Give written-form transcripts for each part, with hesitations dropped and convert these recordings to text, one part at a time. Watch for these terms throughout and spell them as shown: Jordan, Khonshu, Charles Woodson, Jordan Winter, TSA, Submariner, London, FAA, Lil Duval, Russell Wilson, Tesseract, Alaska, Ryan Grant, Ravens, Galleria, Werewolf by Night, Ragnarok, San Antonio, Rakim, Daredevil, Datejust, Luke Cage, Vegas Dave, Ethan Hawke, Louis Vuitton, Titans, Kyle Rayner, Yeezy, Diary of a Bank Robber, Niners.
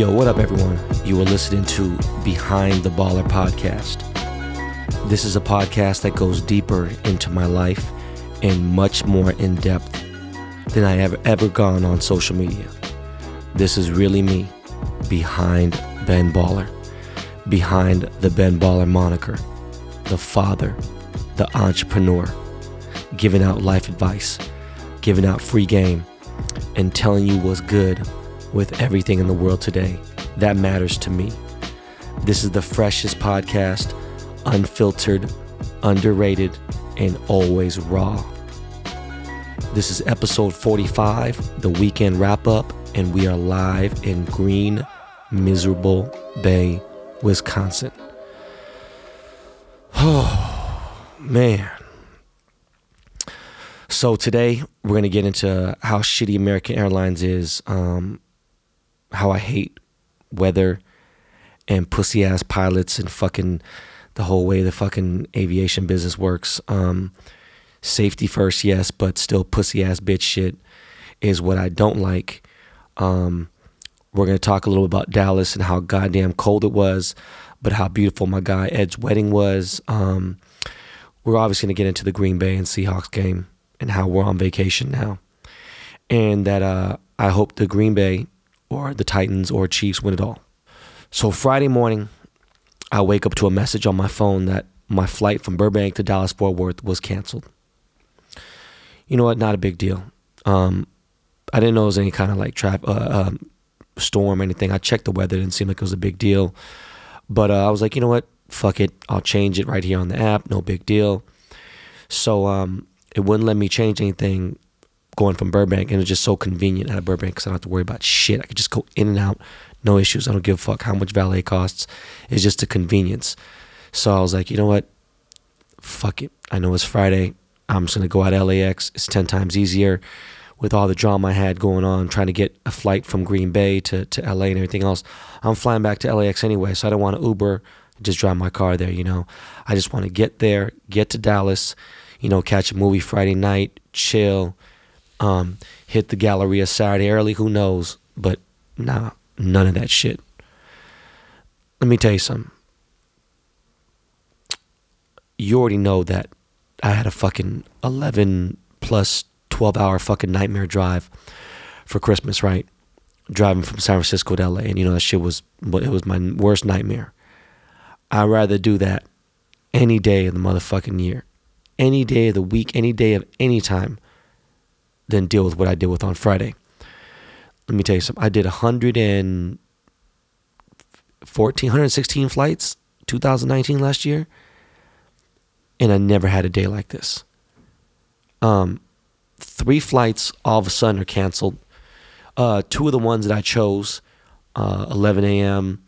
Yo, what up, everyone? You are listening to Behind the Baller Podcast. This is a podcast that goes deeper into my life and much more in depth than I have ever gone on social media. This is really me, behind Ben Baller, behind the Ben Baller moniker, the father, the entrepreneur, giving out life advice, giving out free game, and telling you what's good with everything in the world today that matters to me. This is the freshest podcast, unfiltered, underrated, and always raw. This is episode 45, the weekend wrap-up, and we are live in Green, miserable Bay, Wisconsin. Oh, man. So today, we're going to get into how shitty American Airlines is, how I hate weather and pussy ass pilots and fucking the whole way the fucking aviation business works. Safety first, yes, but still pussy ass bitch shit is what I don't like. We're going to talk a little about Dallas and how goddamn cold it was, but how beautiful my guy Ed's wedding was. We're obviously going to get into the Green Bay and Seahawks game and how we're on vacation now. And that I hope the Green Bay or the Titans or Chiefs win it all. So Friday morning, I wake up to a message on my phone that my flight from Burbank to Dallas-Fort Worth was canceled. You know what? Not a big deal. I didn't know it was any kind of like storm or anything. I checked the weather. It didn't seem like it was a big deal. But I was like, you know what? Fuck it. I'll change it right here on the app. No big deal. So it wouldn't let me change anything going from Burbank, and it's just so convenient out of Burbank because I don't have to worry about shit. I could just go in and out, no issues. I don't give a fuck how much valet costs. It's just a convenience. So I was like, you know what? Fuck it. I know it's Friday. I'm just going to go out to LAX. It's 10 times easier with all the drama I had going on, trying to get a flight from Green Bay to LA and everything else. I'm flying back to LAX anyway, so I don't want to Uber. Just drive my car there, you know. I just want to get there, get to Dallas, you know, catch a movie Friday night, chill, hit the Galleria Saturday early, who knows, but nah, none of that shit. Let me tell you something. You already know that I had a fucking 11 plus 12 hour fucking nightmare drive for Christmas, right? Driving from San Francisco to LA, and you know, that shit was, it was my worst nightmare. I'd rather do that any day of the motherfucking year, any day of the week, any day of any time, than deal with what I deal with on Friday. Let me tell you something. I did 116 flights 2019 last year, and I never had a day like this. 3 flights all of a sudden are canceled. 2 of the ones that I chose, 11 a.m.,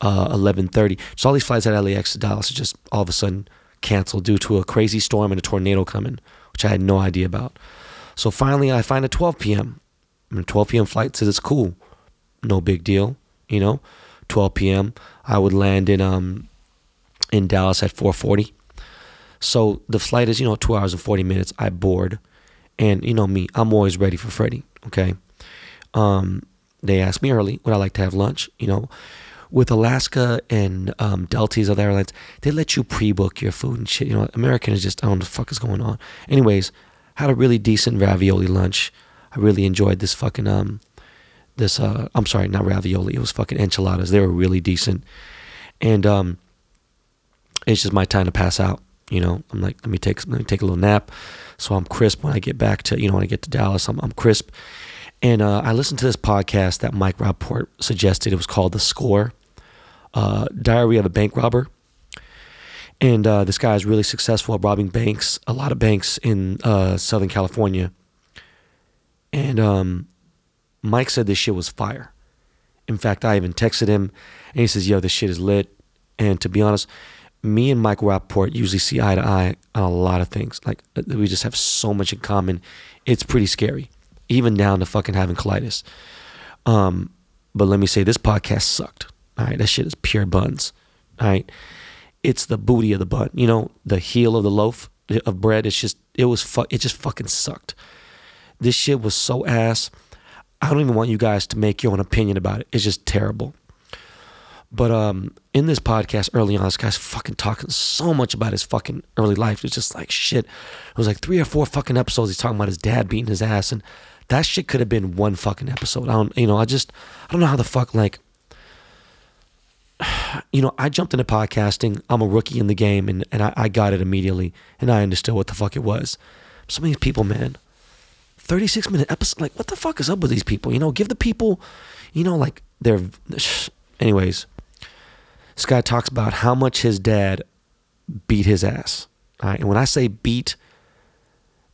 11:30. So all these flights at LAX to Dallas are just all of a sudden canceled due to a crazy storm and a tornado coming, which I had no idea about. So finally, I find a 12 p.m. And a 12 p.m. flight says it's cool, no big deal, you know. 12 p.m. I would land in Dallas at 4:40. So the flight is, you know, 2 hours and 40 minutes. I board, and you know me, I'm always ready for Freddy. Okay. They asked me early would I like to have lunch, you know. With Alaska and Delta's other airlines, they let you pre-book your food and shit. You know, American is just, I don't know what the fuck is going on. Anyways, had a really decent ravioli lunch. I really enjoyed this fucking, I'm sorry, not ravioli. It was fucking enchiladas. They were really decent. And it's just my time to pass out. You know, I'm like, let me take a little nap. So I'm crisp when I get back to, you know, when I get to Dallas, I'm crisp. And I listened to this podcast that Mike Rapport suggested. It was called The Score. Diary of a Bank Robber, and this guy is really successful at robbing banks, a lot of banks in Southern California. And Mike said this shit was fire. In fact, I even texted him, and he says, "Yo, this shit is lit." And to be honest, me and Mike Rapport usually see eye to eye on a lot of things. Like, we just have so much in common. It's pretty scary, even down to fucking having colitis. But let me say, this podcast sucked. All right, that shit is pure buns. All right, it's the booty of the bun. You know, the heel of the loaf of bread. It's just, it just fucking sucked. This shit was so ass. I don't even want you guys to make your own opinion about it. It's just terrible. But in this podcast early on, this guy's fucking talking so much about his fucking early life. It's just like shit. It was like 3 or 4 fucking episodes. He's talking about his dad beating his ass, and that shit could have been one fucking episode. I don't know how the fuck, like, you know, I jumped into podcasting. I'm a rookie in the game, and I got it immediately, and I understood what the fuck it was. So many people, man, 36-minute episode. Like, what the fuck is up with these people? You know, give the people, you know, like they're, anyways. This guy talks about how much his dad beat his ass. All right? And when I say beat,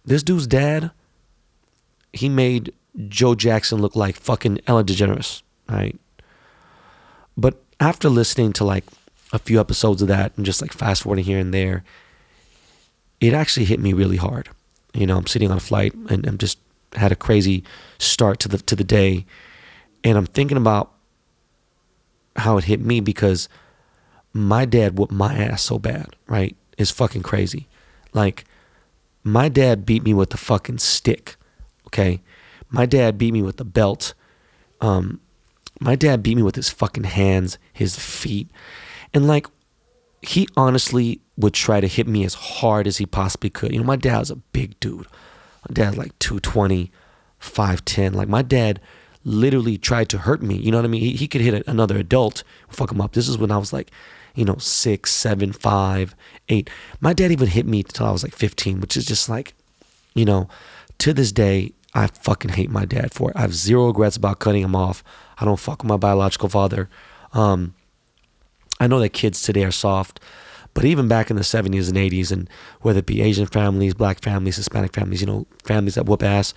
this dude's dad, he made Joe Jackson look like fucking Ellen DeGeneres. All right? But after listening to like a few episodes of that and just like fast forwarding here and there, it actually hit me really hard. You know, I'm sitting on a flight and I'm just had a crazy start to the day. And I'm thinking about how it hit me because my dad whooped my ass so bad, right? It's fucking crazy. Like, my dad beat me with the fucking stick, okay? My dad beat me with the belt. My dad beat me with his fucking hands, his feet. And, like, he honestly would try to hit me as hard as he possibly could. You know, my dad was a big dude. My dad's, like, 220, 5'10". Like, my dad literally tried to hurt me. You know what I mean? He could hit another adult, fuck him up. This is when I was like, you know, 6, 7, 5, 8. My dad even hit me until I was like 15, which is just like, you know, to this day, I fucking hate my dad for it. I have zero regrets about cutting him off. I don't fuck with my biological father. I know that kids today are soft, but even back in the 70s and 80s, and whether it be Asian families, black families, Hispanic families, you know, families that whoop ass,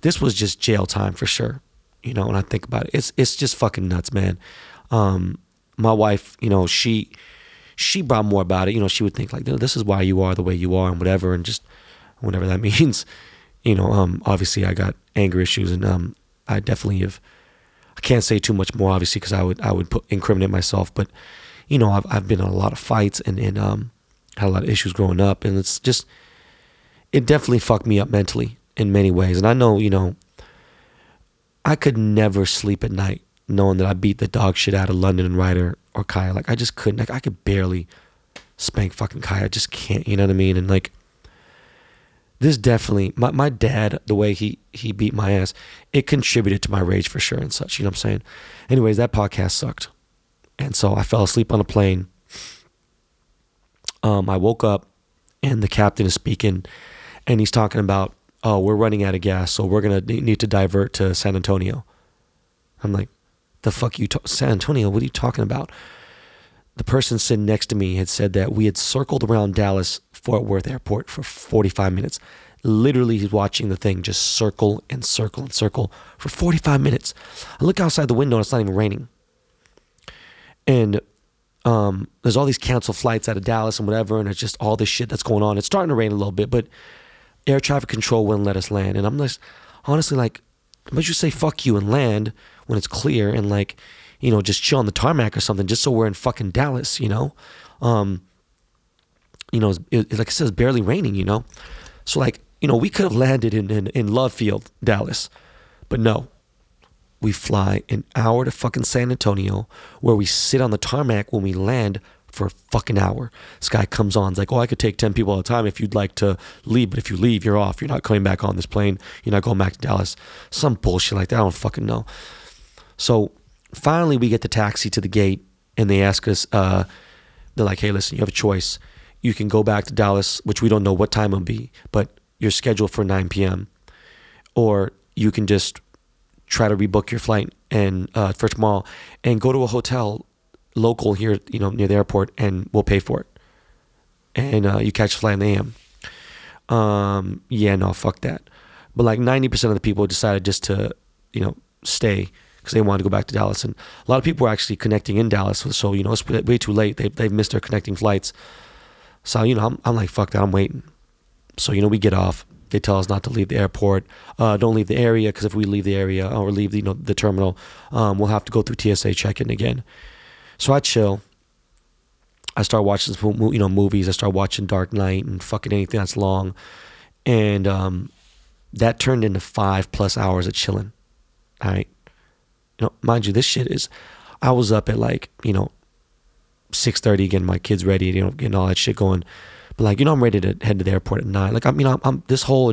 this was just jail time for sure. You know, when I think about it, it's just fucking nuts, man. My wife, you know, she brought more about it. You know, she would think like, this is why you are the way you are and whatever, and just whatever that means. You know, obviously I got anger issues, and I definitely have. I can't say too much more, obviously, because I would incriminate myself. But you know, I've been in a lot of fights and had a lot of issues growing up, and it's just it definitely fucked me up mentally in many ways. And I know, you know, I could never sleep at night knowing that I beat the dog shit out of London and Ryder or Kaya. Like, I just couldn't. Like, I could barely spank fucking Kaya. I just can't. You know what I mean? And, like, this definitely, my dad, the way he beat my ass, it contributed to my rage for sure and such. You know what I'm saying? Anyways, that podcast sucked. And so I fell asleep on a plane. I woke up, and the captain is speaking, and he's talking about, oh, we're running out of gas, so we're going to need to divert to San Antonio. I'm like, the fuck you, San Antonio, what are you talking about? The person sitting next to me had said that we had circled around Dallas-Fort Worth Airport for 45 minutes. Literally, he's watching the thing just circle and circle and circle for 45 minutes. I look outside the window, and it's not even raining. And there's all these canceled flights out of Dallas and whatever, and it's just all this shit that's going on. It's starting to rain a little bit, but air traffic control wouldn't let us land. And I'm just honestly like, but you say fuck you and land when it's clear and, like, you know, just chill on the tarmac or something, just so we're in fucking Dallas, you know? You know, it's like I said, it's barely raining, you know? So, like, you know, we could have landed in Love Field, Dallas, but no. We fly an hour to fucking San Antonio, where we sit on the tarmac when we land for a fucking hour. This guy comes on, he's like, oh, I could take 10 people at a time if you'd like to leave, but if you leave, you're off. You're not coming back on this plane. You're not going back to Dallas. Some bullshit like that. I don't fucking know. So finally we get the taxi to the gate, and they ask us, they're like, hey, listen, you have a choice. You can go back to Dallas, which we don't know what time it'll be, but you're scheduled for 9 p.m. Or you can just try to rebook your flight and for tomorrow and go to a hotel local here, you know, near the airport, and we'll pay for it. And you catch a flight in the AM. Yeah, no, fuck that. But like 90% of the people decided just to, you know, stay because they wanted to go back to Dallas. And a lot of people were actually connecting in Dallas, so, you know, it's way too late. They've missed their connecting flights. So, you know, I'm like, fuck that, I'm waiting. So, you know, we get off. They tell us not to leave the airport. Don't leave the area, because if we leave the area or leave the, you know, the terminal, we'll have to go through TSA check-in again. So I chill. I start watching, you know, movies. I start watching Dark Knight and fucking anything that's long. And that turned into 5+ hours of chilling. all right? You know, mind you, this shit is, I was up at like, you know, 6:30 getting my kids ready, you know, getting all that shit going. But like, you know, I'm ready to head to the airport at 9. Like, I mean, I'm this whole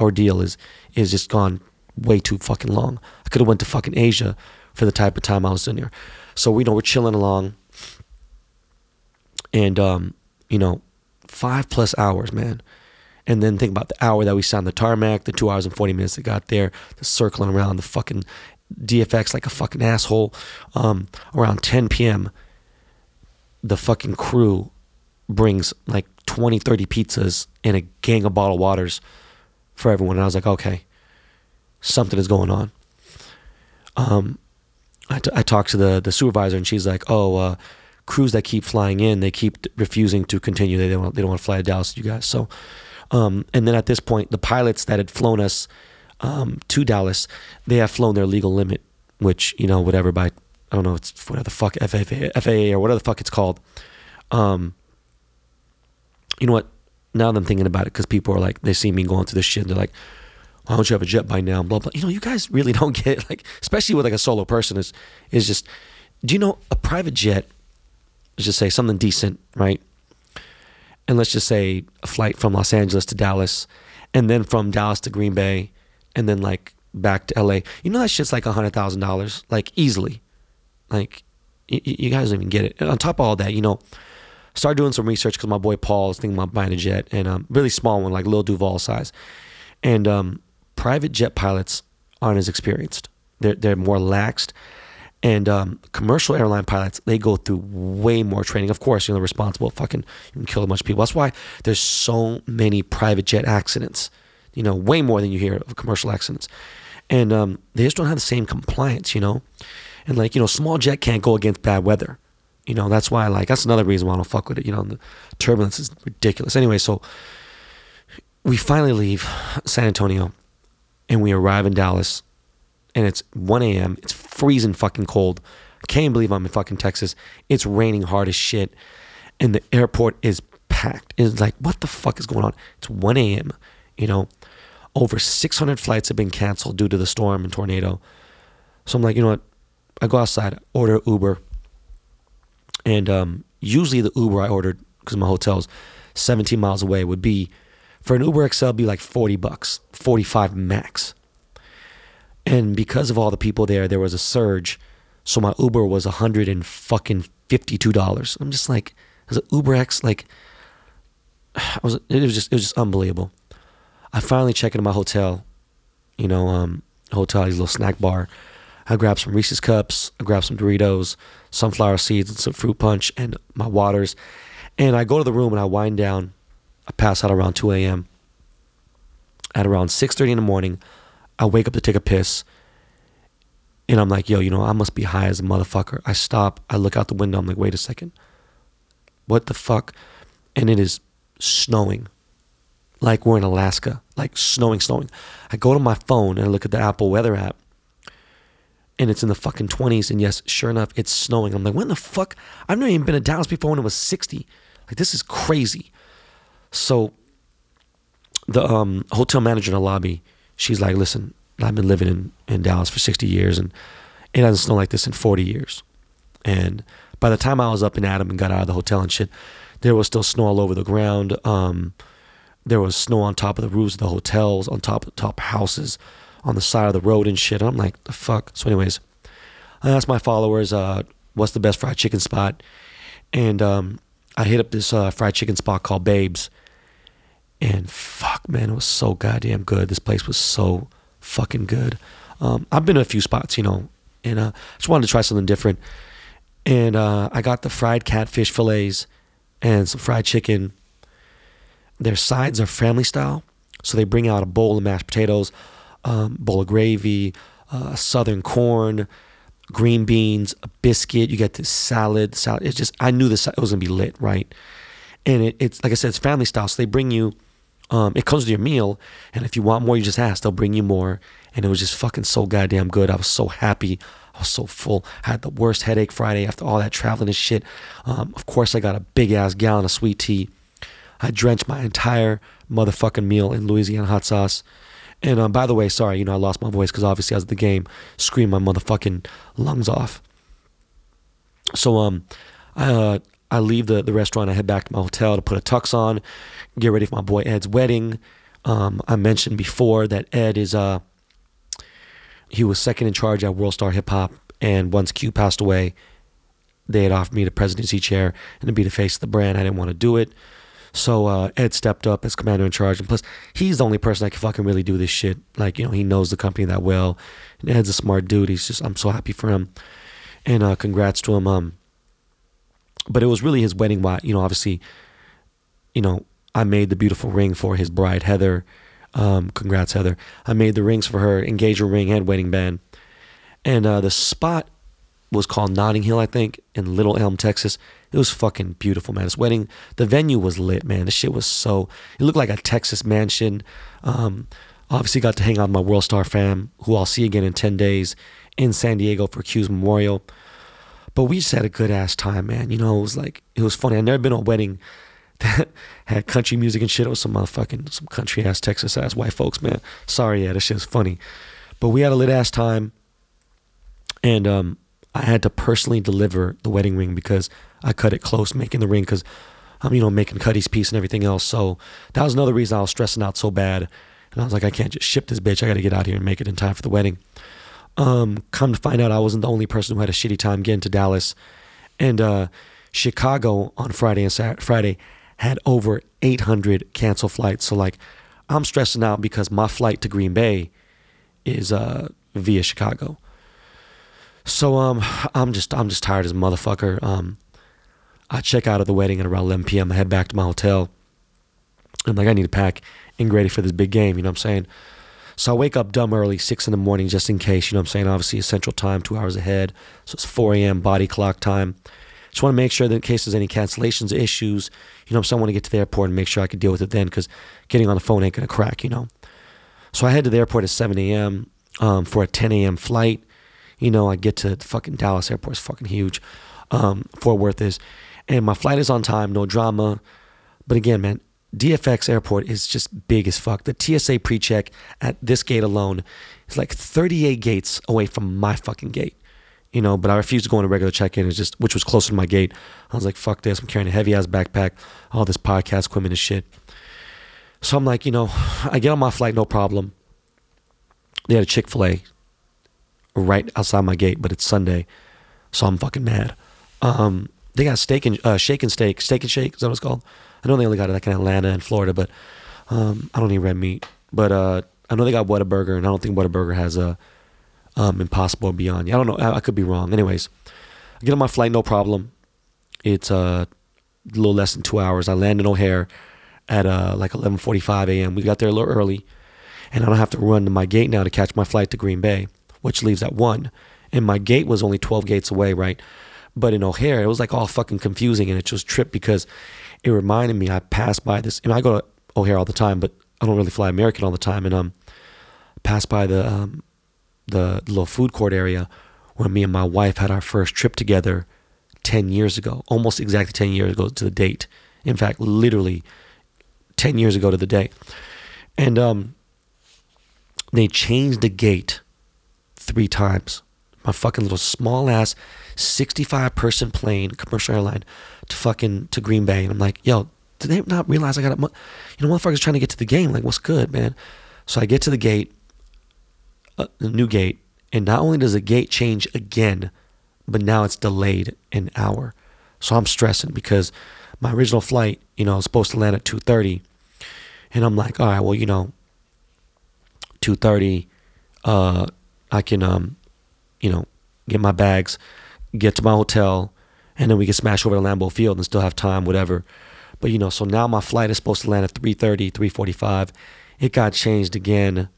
ordeal is just gone way too fucking long. I could have went to fucking Asia for the type of time I was in here. So we, you know, we're chilling along, and you know, 5+ hours, man. And then think about the hour that we sat on the tarmac, the 2 hours and 40 minutes that got there, the circling around the fucking DFX like a fucking asshole. Around 10 p.m., the fucking crew brings like 20, 30 pizzas and a gang of bottled waters for everyone. And I was like, okay, something is going on. I talked to the supervisor, and she's like, oh, crews that keep flying in, they keep refusing to continue. They don't want to fly to Dallas to you guys. So, and then at this point, the pilots that had flown us to Dallas, they have flown their legal limit, which, you know, whatever, by, I don't know, it's whatever the fuck, FAA or whatever the fuck it's called. You know what? Now that I'm thinking about it, because people are like, they see me going through this shit, and they're like, why don't you have a jet by now? Blah, blah. You know, you guys really don't get it, like, especially with like a solo person, is just, do you know, a private jet, let's just say something decent, right? And let's just say a flight from Los Angeles to Dallas, and then from Dallas to Green Bay, and then like back to LA. You know, that shit's like $100,000, like easily. Like, you guys don't even get it. And on top of all that, you know, started doing some research because my boy Paul is thinking about buying a jet, and really small one, like Lil Duval size. And private jet pilots aren't as experienced. They're more laxed. And commercial airline pilots, they go through way more training. Of course, you know, they're responsible. Fucking, you can kill a bunch of people. That's why there's so many private jet accidents, you know, way more than you hear of commercial accidents. And they just don't have the same compliance, you know. And like, you know, small jet can't go against bad weather. You know, that's why, like, that's another reason why I don't fuck with it. You know, the turbulence is ridiculous. Anyway, so we finally leave San Antonio, and we arrive in Dallas. And it's 1 a.m. It's freezing fucking cold. I can't believe I'm in fucking Texas. It's raining hard as shit. And the airport is packed. It's like, what the fuck is going on? It's 1 a.m. You know, over 600 flights have been canceled due to the storm and tornado. So I'm like, you know what? I go outside, order Uber. And usually the Uber I ordered, because my hotel's 17 miles away, would be, for an Uber XL, be like $40, 45 max. And because of all the people there, there was a surge. So my Uber was $152. I'm just like, as an Uber X, like, it was just unbelievable. I finally check into my hotel, you know, hotel, these little snack bar. I grabbed some Reese's cups, I grabbed some Doritos, sunflower seeds, and some fruit punch, and my waters. And I go to the room and I wind down. I pass out around 2 a.m. At around 6:30 in the morning, I wake up to take a piss, and I'm like, yo, you know, I must be high as a motherfucker. I stop, I look out the window, I'm like, wait a second. What the fuck? And it is snowing. Like we're in Alaska, like snowing. I go to my phone and I look at the Apple weather app, and it's in the fucking 20s, and yes, sure enough, it's snowing. I'm like, when the fuck? I've never even been to Dallas before when it was 60. Like, this is crazy. So the hotel manager in the lobby, she's like, listen, I've been living in Dallas for 60 years, and it hasn't snowed like this in 40 years. And by the time I was up in Adam and got out of the hotel and shit, there was still snow all over the ground. There was snow on top of the roofs of the hotels, on top of the top houses, on the side of the road and shit. I'm like, the fuck? So anyways, I asked my followers, what's the best fried chicken spot? And I hit up this fried chicken spot called Babes. And fuck, man, it was so goddamn good. This place was so fucking good. I've been to a few spots, you know, and I just wanted to try something different. And I got the fried catfish fillets and some fried chicken. Their sides are family style. So they bring out a bowl of mashed potatoes, bowl of gravy, southern corn, green beans, a biscuit. You get this salad. It's just, I knew this, it was going to be lit, right? And it's, like I said, it's family style. So they bring you, it comes to your meal, and if you want more, you just ask. They'll bring you more. And it was just fucking so goddamn good. I was so happy. I was so full. I had the worst headache Friday after all that traveling and shit. Of course, I got a big-ass gallon of sweet tea. I drenched my entire motherfucking meal in Louisiana hot sauce. And by the way, sorry, I lost my voice because obviously I was at the game, screamed my motherfucking lungs off. So I leave the restaurant. I head back to my hotel to put a tux on, get ready for my boy Ed's wedding. I mentioned before that Ed is he was second in charge at World Star Hip Hop, and once Q passed away, they had offered me the presidency chair and to be the face of the brand. I didn't want to do it. So Ed stepped up as commander in charge, and plus he's the only person that can fucking really do this shit. Like, he knows the company that well, and Ed's a smart dude. He's just, I'm so happy for him, and congrats to him. But it was really his wedding. Why, obviously, I made the beautiful ring for his bride, Heather. Congrats, Heather. I made the rings for her, engagement ring and wedding band. And the spot was called Notting Hill, I think, in Little Elm, Texas. It was fucking beautiful, man. This wedding, the venue was lit, man. This shit was so, it looked like a Texas mansion. Obviously got to hang out with my World Star fam, who I'll see again in 10 days in San Diego for Q's memorial. But we just had a good ass time, man. It was like, it was funny. I've never been to a wedding that had country music and shit. It was some motherfucking, some country ass, Texas ass white folks, man. Sorry, yeah, that shit's funny. But we had a lit ass time. And I had to personally deliver the wedding ring because I cut it close making the ring, because I'm, making Cuddy's piece and everything else. So that was another reason I was stressing out so bad. And I was like, I can't just ship this bitch. I got to get out here and make it in time for the wedding. Come to find out, I wasn't the only person who had a shitty time getting to Dallas. And Chicago on Friday and Saturday, Friday had over 800 canceled flights. So like, I'm stressing out because my flight to Green Bay is via Chicago. So I'm just tired as a motherfucker. I check out of the wedding at around 11 p.m. I head back to my hotel. I'm like, I need to pack and get ready for this big game, So I wake up dumb early, 6 in the morning, just in case, Obviously, it's Central Time, 2 hours ahead. So it's 4 a.m. body clock time. Just want to make sure that in case there's any cancellations, issues, I want to get to the airport and make sure I can deal with it then, because getting on the phone ain't going to crack, So I head to the airport at 7 a.m. For a 10 a.m. flight. I get to the fucking Dallas airport. It's fucking huge. Fort Worth is. And my flight is on time, no drama. But again, man, DFX airport is just big as fuck. The TSA pre-check at this gate alone is like 38 gates away from my fucking gate. But I refused to go in a regular check-in, which was closer to my gate. I was like, fuck this. I'm carrying a heavy-ass backpack, all this podcast equipment and shit. So I'm like, I get on my flight, no problem. They had a Chick-fil-A right outside my gate, but it's Sunday, so I'm fucking mad. They got steak and shake, is that what it's called? I know they only got it like in Atlanta and Florida, but I don't eat red meat. But I know they got Whataburger, and I don't think Whataburger has a Impossible Beyond. I don't know, I could be wrong. Anyways, I get on my flight, no problem. It's a little less than 2 hours. I land in O'Hare at like 11:45 a.m. We got there a little early, and I don't have to run to my gate now to catch my flight to Green Bay, which leaves at 1. And my gate was only 12 gates away, right? But in O'Hare, it was like all fucking confusing, and it just tripped because it reminded me, I passed by this, and I go to O'Hare all the time, but I don't really fly American all the time, and passed by the little food court area where me and my wife had our first trip together 10 years ago, almost exactly 10 years ago to the date. In fact, literally 10 years ago to the day. And they changed the gate 3 times. My fucking little small ass 65 person plane, commercial airline, to Green Bay. And I'm like, yo, did they not realize I got a, motherfuckers trying to get to the game. Like, what's good, man? So I get to the gate, the new gate. And not only does the gate change again, but now it's delayed an hour. So I'm stressing because my original flight, was supposed to land at 2:30. And I'm like, all right, well, 2:30, I can, get my bags, get to my hotel, and then we can smash over to Lambeau Field and still have time, whatever. But, so now my flight is supposed to land at 3:30, 3:45. It got changed again.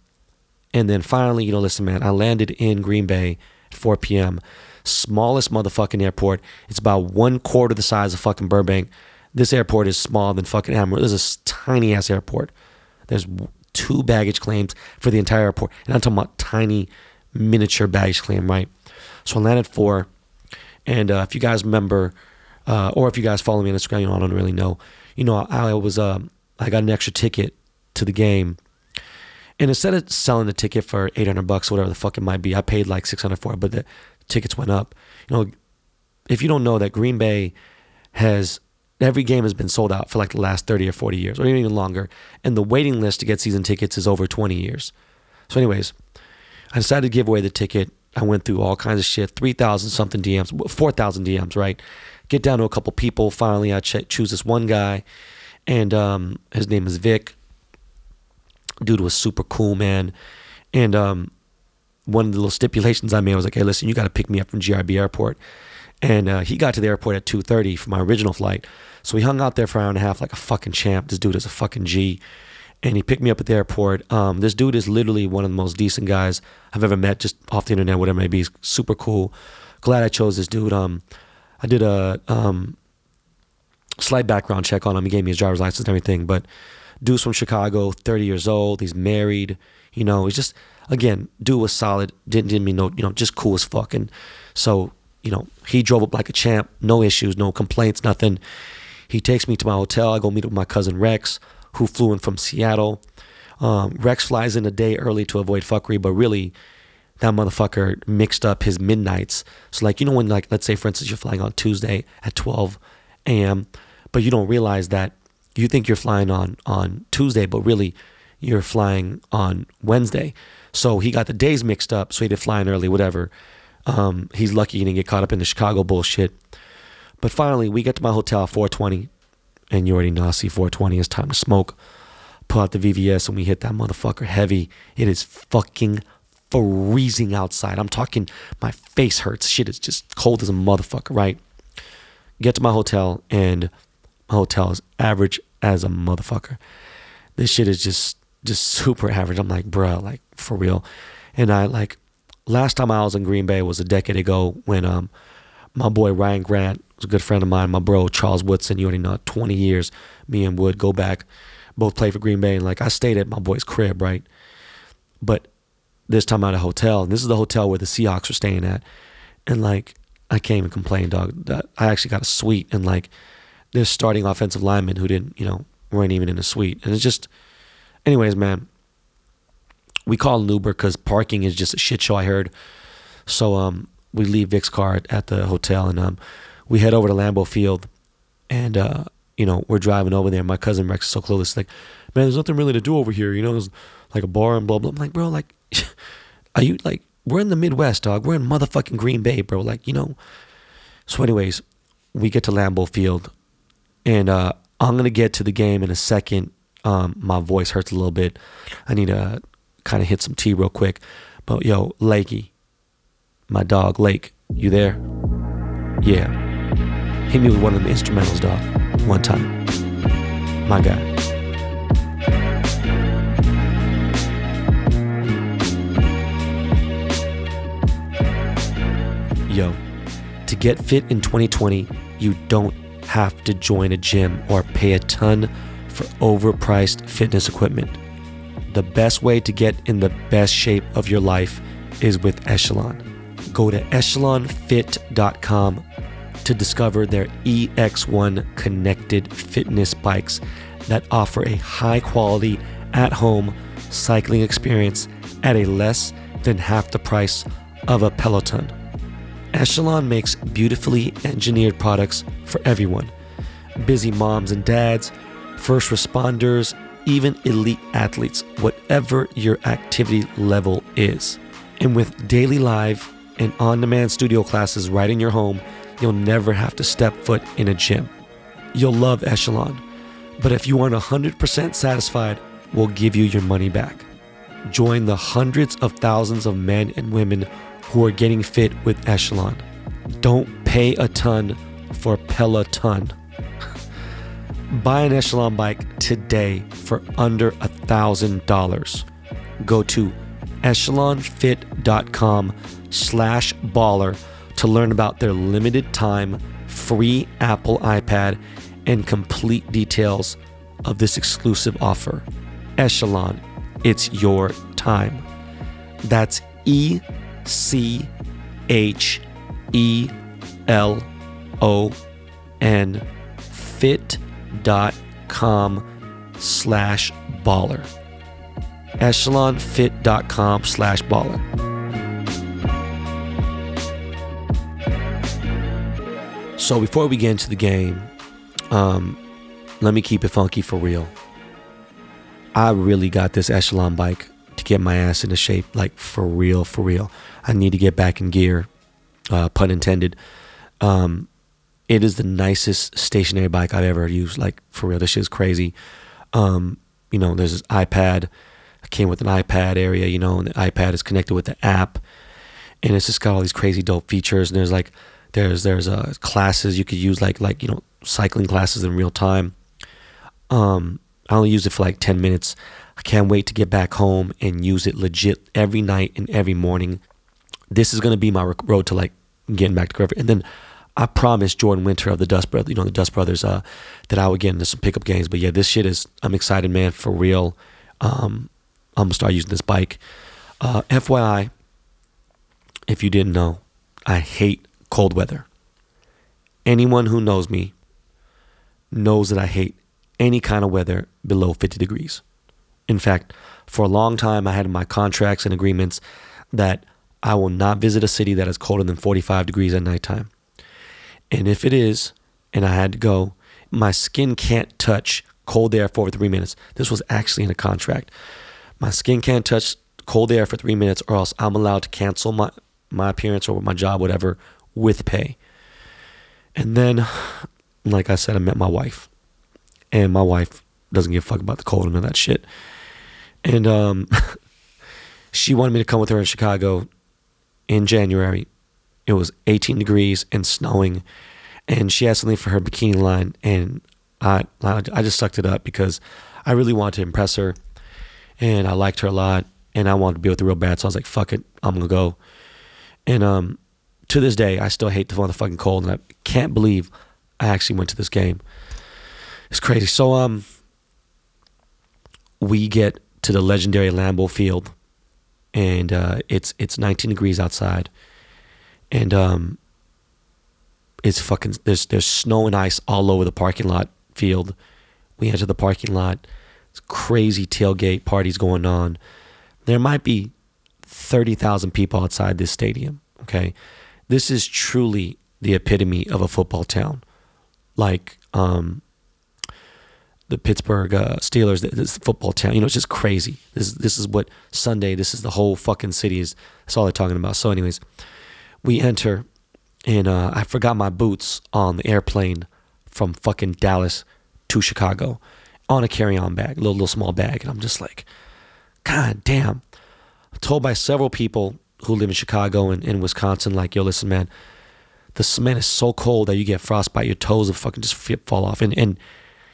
And then finally, listen, man, I landed in Green Bay at 4 p.m., smallest motherfucking airport. It's about 1/4 the size of fucking Burbank. This airport is smaller than fucking Amarillo. This is a tiny-ass airport. There's 2 baggage claims for the entire airport. And I'm talking about tiny miniature baggage claim, right? So I landed at 4, and if you guys remember, or if you guys follow me on Instagram, I don't really know, I got an extra ticket to the game, And instead of selling the ticket for $800 or whatever the fuck it might be, I paid like $600 for it, but the tickets went up. You know, if you don't know that Green Bay has, every game has been sold out for like the last 30 or 40 years, or even longer. And the waiting list to get season tickets is over 20 years. So anyways, I decided to give away the ticket. I went through all kinds of shit, 3,000 something DMs, 4,000 DMs, right? Get down to a couple people. Finally, I choose this one guy, and his name is Vic. Dude was super cool, man. And one of the little stipulations I made was like, hey, listen, you got to pick me up from GRB Airport. And he got to the airport at 2:30 for my original flight. So we hung out there for an hour and a half like a fucking champ. This dude is a fucking G. And he picked me up at the airport. This dude is literally one of the most decent guys I've ever met, just off the internet, whatever it may be. He's super cool. Glad I chose this dude. I did a slight background check on him. He gave me his driver's license and everything. But dude's from Chicago, 30 years old. He's married. You know, he's just, again, dude was solid. Didn't mean no, you know, just cool as fuck. And so, you know, he drove up like a champ. No issues, no complaints, nothing. He takes me to my hotel. I go meet up with my cousin Rex, who flew in from Seattle. Rex flies in a day early to avoid fuckery, but really that motherfucker mixed up his midnights. So like, you know, when like, let's say for instance, you're flying on Tuesday at 12 a.m., but you don't realize that you think you're flying on Tuesday, but really you're flying on Wednesday. So he got the days mixed up, so he did fly in early, whatever. He's lucky he didn't get caught up in the Chicago bullshit. But finally, we get to my hotel at 4:20. And you already know I see 420. It's time to smoke. Pull out the VVS and we hit that motherfucker heavy. It is fucking freezing outside. I'm talking my face hurts. Shit is just cold as a motherfucker, right? Get to my hotel and my hotel is average as a motherfucker. This shit is just super average. I'm like, bruh, like for real. And I like, last time I was in Green Bay was a decade ago when my boy Ryan Grant, was a good friend of mine, my bro Charles Woodson, you already know, 20 years, me and Wood go back, both play for Green Bay, and like I stayed at my boy's crib, right? But this time at a hotel, and this is the hotel where the Seahawks were staying at, and like I came and complained, dog, that I actually got a suite, and like this starting offensive linemen who didn't, you know, weren't even in a suite, and it's just, anyways, man, we called an Uber because parking is just a shit show, I heard. So we leave Vic's car at the hotel, and we head over to Lambeau Field, and, you know, we're driving over there. My cousin Rex is so clueless. Like, man, there's nothing really to do over here. You know, there's like a bar and blah, blah. I'm like, bro, like, are you like, we're in the Midwest, dog. We're in motherfucking Green Bay, bro. Like, you know. So anyways, we get to Lambeau Field, and I'm going to get to the game in a second. My voice hurts a little bit. I need to kind of hit some tea real quick. But, yo, Lakey, my dog, Lake, you there? Yeah. Hit me with one of them instrumentals, dog. One time. My guy. Yo, to get fit in 2020, you don't have to join a gym or pay a ton for overpriced fitness equipment. The best way to get in the best shape of your life is with Echelon. Go to EchelonFit.com to discover their EX1 connected fitness bikes that offer a high quality at-home cycling experience at a less than half the price of a Peloton. Echelon makes beautifully engineered products for everyone. Busy moms and dads, first responders, even elite athletes, whatever your activity level is. And with daily live and on-demand studio classes right in your home, you'll never have to step foot in a gym. You'll love Echelon, but if you aren't 100% satisfied, we'll give you your money back. Join the hundreds of thousands of men and women who are getting fit with Echelon. Don't pay a ton for Peloton. Buy an Echelon bike today for under $1,000. Go to EchelonFit.com/baller to learn about their limited time, free Apple iPad, and complete details of this exclusive offer. Echelon, it's your time. That's EchelonFit.com/baller. echelonfit.com/baller. So before we get into the game, let me keep it funky for real. I really got this Echelon bike to get my ass into shape, like for real, for real. I need to get back in gear, pun intended. It is the nicest stationary bike I've ever used, like for real. This shit is crazy. You know, there's this iPad. I came with an iPad area, you know, and the iPad is connected with the app, and it's just got all these crazy dope features. And there's like, there's classes you could use, like you know, cycling classes in real time. I only used it for like 10 minutes. I can't wait to get back home and use it legit every night and every morning. This is gonna be my road to like getting back to cover. And then I promised Jordan Winter of the Dust Brothers, you know, the Dust Brothers, that I would get into some pickup games. But yeah, this shit is, I'm excited, man, for real. I'm gonna start using this bike. FYI, if you didn't know, I hate cold weather. Anyone who knows me knows that I hate any kind of weather below 50 degrees. In fact, for a long time, I had in my contracts and agreements that I will not visit a city that is colder than 45 degrees at nighttime. And if it is, and I had to go, my skin can't touch cold air for 3 minutes. This was actually in a contract. My skin can't touch cold air for 3 minutes, or else I'm allowed to cancel my appearance or my job, whatever, with pay. And then, like I said, I met my wife. And my wife doesn't give a fuck about the cold and all that shit. And she wanted me to come with her in Chicago in January. It was 18 degrees and snowing. And she had something for her bikini line. And I just sucked it up because I really wanted to impress her. And I liked her a lot. And I wanted to be with her real bad. So I was like, fuck it, I'm going to go. And to this day, I still hate the motherfucking cold. And I can't believe I actually went to this game. It's crazy. So we get to the legendary Lambeau Field, and it's 19 degrees outside, and it's fucking there's snow and ice all over the parking lot field. We enter the parking lot. It's crazy tailgate parties going on. There might be 30,000 people outside this stadium. Okay, this is truly the epitome of a football town, like the Pittsburgh Steelers, this football town. You know, it's just crazy. This is what Sunday, this is the whole fucking city is. That's all they're talking about. So anyways, we enter, and I forgot my boots on the airplane from fucking Dallas to Chicago on a carry-on bag, little small bag. And I'm just like, God damn. I'm told by several people who live in Chicago and in Wisconsin, like, yo, listen, man, the cement is so cold that you get frostbite. Your toes will fucking just fall off. And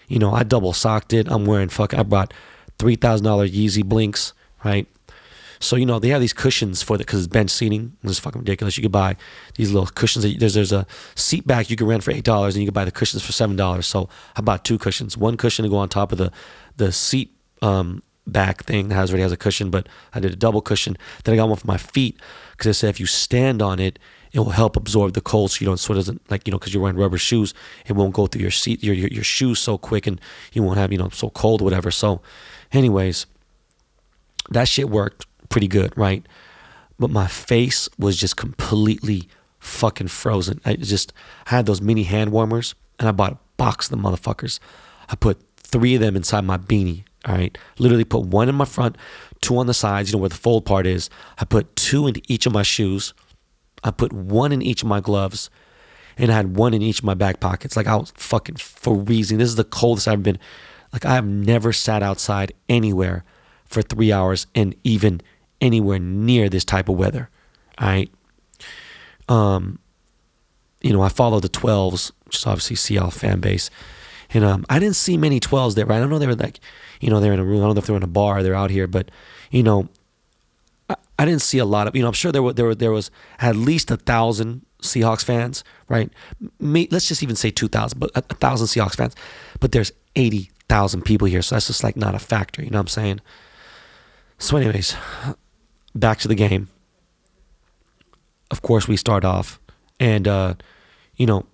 you know, I double socked it. I'm wearing I brought $3,000 Yeezy Blinks, right? So, you know, they have these cushions for because it's bench seating. It's fucking ridiculous. You could buy these little cushions. There's a seat back you can rent for $8, and you can buy the cushions for $7. So I bought two cushions. One cushion to go on top of the seat back thing that already has a cushion, but I did a double cushion. Then I got one for my feet because they said if you stand on it, it will help absorb the cold, so you don't sort of doesn't, like, you know, because you're wearing rubber shoes, it won't go through your shoes so quick, and you won't have, you know, so cold or whatever. So anyways, that shit worked pretty good, right? But my face was just completely fucking frozen. I had those mini hand warmers, and I bought a box of them motherfuckers. I put three of them inside my beanie, all right? Literally put one in my front, two on the sides, you know, where the fold part is. I put two into each of my shoes. I put one in each of my gloves, and I had one in each of my back pockets. Like, I was fucking freezing. This is the coldest I've been. Like, I have never sat outside anywhere for 3 hours and even anywhere near this type of weather. All right. You know, I followed the 12s, which is obviously Seattle fan base. And I didn't see many 12s there, right? I don't know, they were like, you know, they're in a room. I don't know if they're in a bar, they're out here, but, you know, I didn't see a lot of, you know, I'm sure there was at least 1,000 Seahawks fans, right? Let's just even say 2,000, but 1,000 Seahawks fans. But there's 80,000 people here, so that's just like not a factor, you know what I'm saying? So anyways, back to the game. Of course, we start off, and, you know,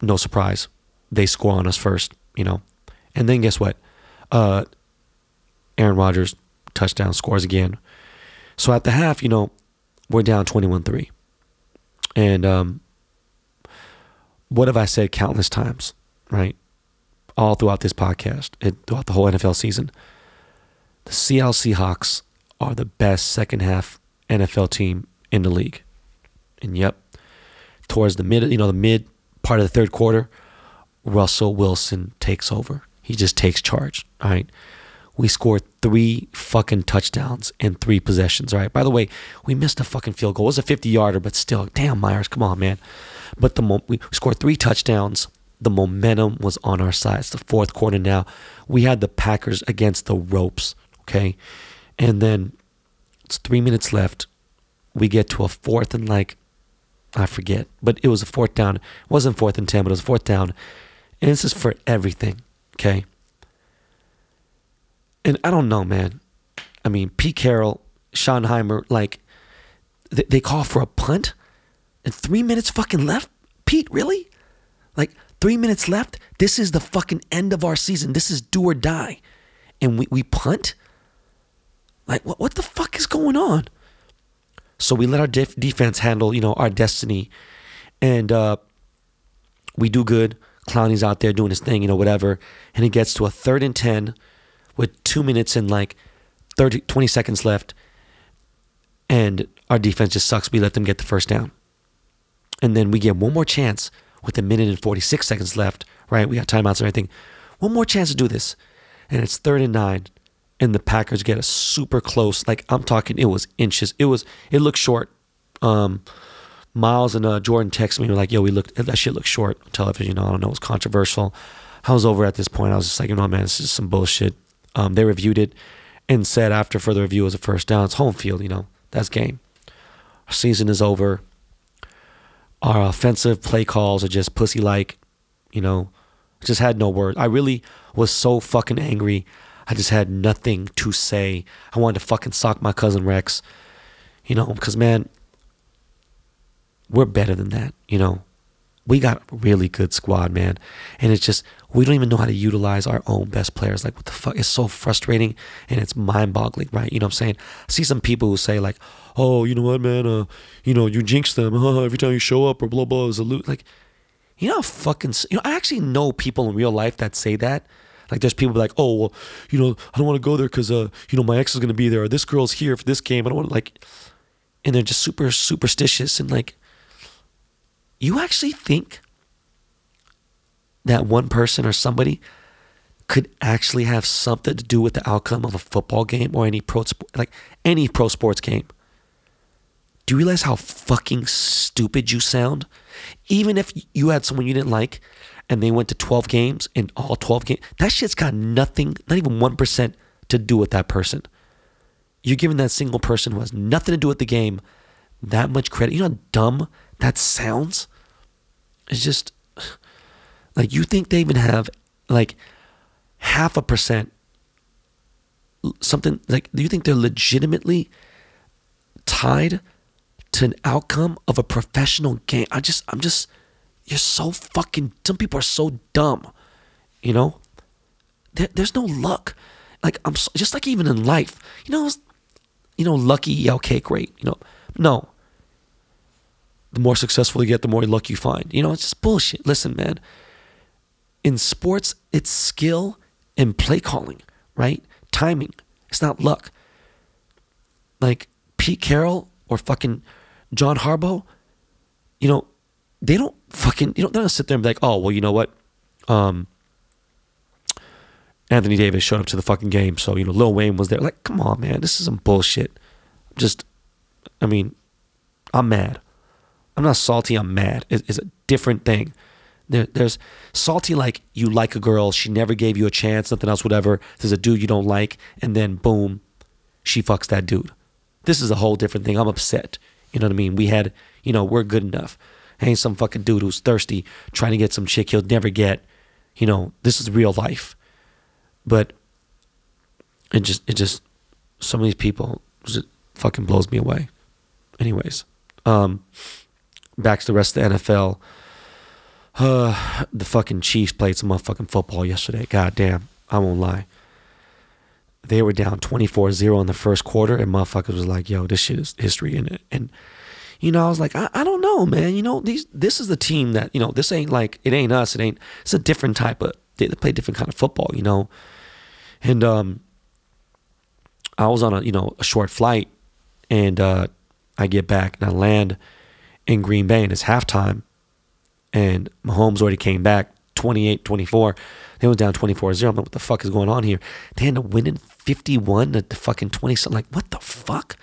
no surprise, they score on us first, you know. And then guess what? Aaron Rodgers touchdown, scores again. So at the half, you know, we're down 21-3. And what have I said countless times, right? All throughout this podcast and throughout the whole NFL season. The Seattle Seahawks are the best second half NFL team in the league. And yep, towards the mid, you know, the mid part of the third quarter, Russell Wilson takes over. He just takes charge, all right? We scored 3 fucking touchdowns in 3 possessions, all right? By the way, we missed a fucking field goal. It was a 50-yarder, but still, damn, Myers, come on, man. But we scored 3 touchdowns. The momentum was on our side. It's the fourth quarter now. We had the Packers against the ropes, okay? And then it's 3 minutes left. We get to a fourth and like, I forget, but it was a fourth down. It wasn't 4th and 10, but it was fourth down. And this is for everything, okay? And I don't know, man. I mean, Pete Carroll, Schottenheimer, like, they call for a punt? And 3 minutes fucking left? Pete, really? Like, 3 minutes left? This is the fucking end of our season. This is do or die. And we punt? Like, what the fuck is going on? So we let our defense handle, you know, our destiny. And we do good. Clowney's out there doing his thing, you know, whatever. And it gets to a 3rd and 10. With 2 minutes and like 20 seconds left, and our defense just sucks. We let them get the first down. And then we get one more chance with 1 minute and 46 seconds left, right? We got timeouts and everything. One more chance to do this. And it's 3rd and 9, and the Packers get a super close, like I'm talking, it was inches. It looked short. Miles and Jordan texted me, were like, yo, that shit looked short on television. You know, I don't know, it was controversial. I was over at this point. I was just like, you know, man, this is some bullshit. They reviewed it and said after further review it was a first down. It's home field, you know. That's game. Our season is over. Our offensive play calls are just pussy-like, you know. I just had no words. I really was so fucking angry. I just had nothing to say. I wanted to fucking sock my cousin Rex, you know, because, man, we're better than that, you know. We got a really good squad, man. And it's just, we don't even know how to utilize our own best players. Like, what the fuck? It's so frustrating and it's mind-boggling, right? You know what I'm saying? I see some people who say, like, oh, you know what, man? You know, you jinx them. Every time you show up or blah, blah, is a loot. Like, you know how fucking, you know, I actually know people in real life that say that. Like, there's people like, oh, well, you know, I don't want to go there because, you know, my ex is going to be there. Or this girl's here for this game. I don't want to, like, and they're just super superstitious and, like, you actually think that one person or somebody could actually have something to do with the outcome of a football game or any pro sports game? Do you realize how fucking stupid you sound? Even if you had someone you didn't like and they went to 12 games and all 12 games, that shit's got nothing, not even 1% to do with that person. You're giving that single person who has nothing to do with the game that much credit. You know how dumb that sounds? It's just like, you think they even have like 0.5% something, like, do you think they're legitimately tied to an outcome of a professional game? You're so fucking, some people are so dumb, you know? There's no luck. Like, I'm so, just like even in life, you know, lucky, okay, great, you know, no. The more successful you get, the more luck you find. You know, it's just bullshit. Listen, man, in sports, it's skill and play calling, right? Timing. It's not luck. Like Pete Carroll or fucking John Harbaugh, you know, they don't fucking, you know, they're not sit there and be like, oh, well, you know what? Anthony Davis showed up to the fucking game, so, you know, Lil Wayne was there. Like, come on, man, this is some bullshit. I'm mad. I'm not salty, I'm mad. It's a different thing. There's salty, like, you like a girl, she never gave you a chance, nothing else, whatever. There's a dude you don't like, and then boom, she fucks that dude. This is a whole different thing. I'm upset. You know what I mean? We had, you know, we're good enough. I ain't some fucking dude who's thirsty trying to get some chick he'll never get. You know, this is real life. But it just, some of these people, just fucking blows me away. Anyways, back to the rest of the NFL. The fucking Chiefs played some motherfucking football yesterday. God damn, I won't lie. they were down 24-0 in the first quarter, and motherfuckers was like, yo, this shit is history in it. And, you know, I was like, I don't know, man. You know, this is the team that, you know, this ain't like, it ain't us. It ain't, it's a different type of, they play different kind of football, you know. And I was on a short flight, and I get back and I land in Green Bay, and it's halftime, and Mahomes already came back 28-24. They went down 24-0. I'm like, what the fuck is going on here? They end up winning 51 to fucking 20-something. Like, what the fuck?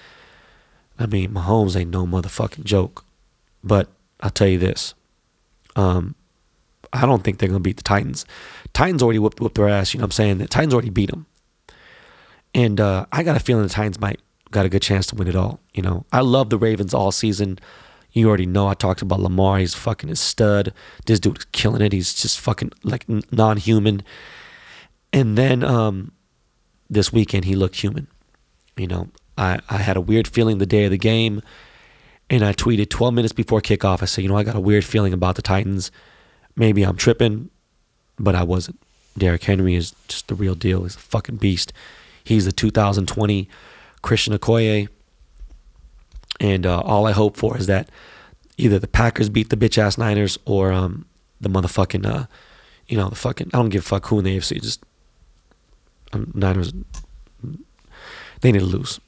I mean, Mahomes ain't no motherfucking joke. But I'll tell you this. I don't think they're going to beat the Titans. Titans already whooped their ass. You know what I'm saying? The Titans already beat them. And I got a feeling the Titans might got a good chance to win it all. You know, I love the Ravens all season. You already know I talked about Lamar. He's fucking a stud. This dude is killing it. He's just fucking like non-human. And then this weekend he looked human. You know, I had a weird feeling the day of the game, and I tweeted 12 minutes before kickoff. I said, you know, I got a weird feeling about the Titans. Maybe I'm tripping, but I wasn't. Derrick Henry is just the real deal. He's a fucking beast. He's the 2020 Christian Okoye. And all I hope for is that either the Packers beat the bitch-ass Niners or the motherfucking, I don't give a fuck who in the AFC. Just Niners, they need to lose.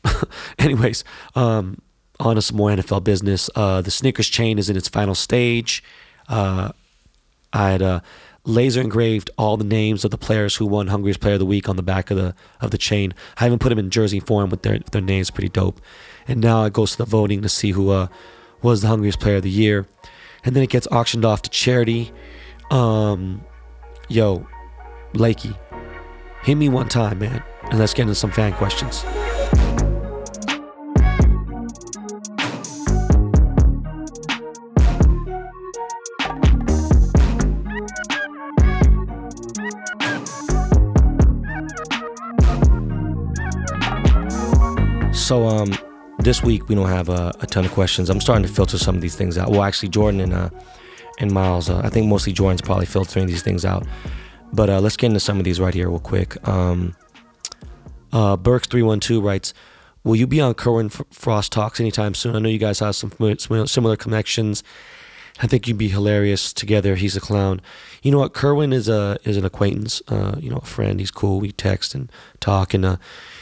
Anyways, on to some more NFL business. The Snickers chain is in its final stage. I had laser engraved all the names of the players who won Hungriest Player of the Week on the back of the chain. I even put them in jersey form with their names. Pretty dope. And now it goes to the voting to see who was the Hungriest Player of the Year, and then it gets auctioned off to charity. Yo, Lakey, hit me one time, man, and let's get into some fan questions. So this week we don't have a ton of questions. I'm starting to filter some of these things out. Well, actually, Jordan and Miles. I think mostly Jordan's probably filtering these things out. But let's get into some of these right here real quick. Burks 312 writes, "Will you be on Kerwin Frost Talks anytime soon? I know you guys have some similar connections. I think you'd be hilarious together. He's a clown. You know what? Kerwin is an acquaintance. A friend. He's cool. We text and talk, and he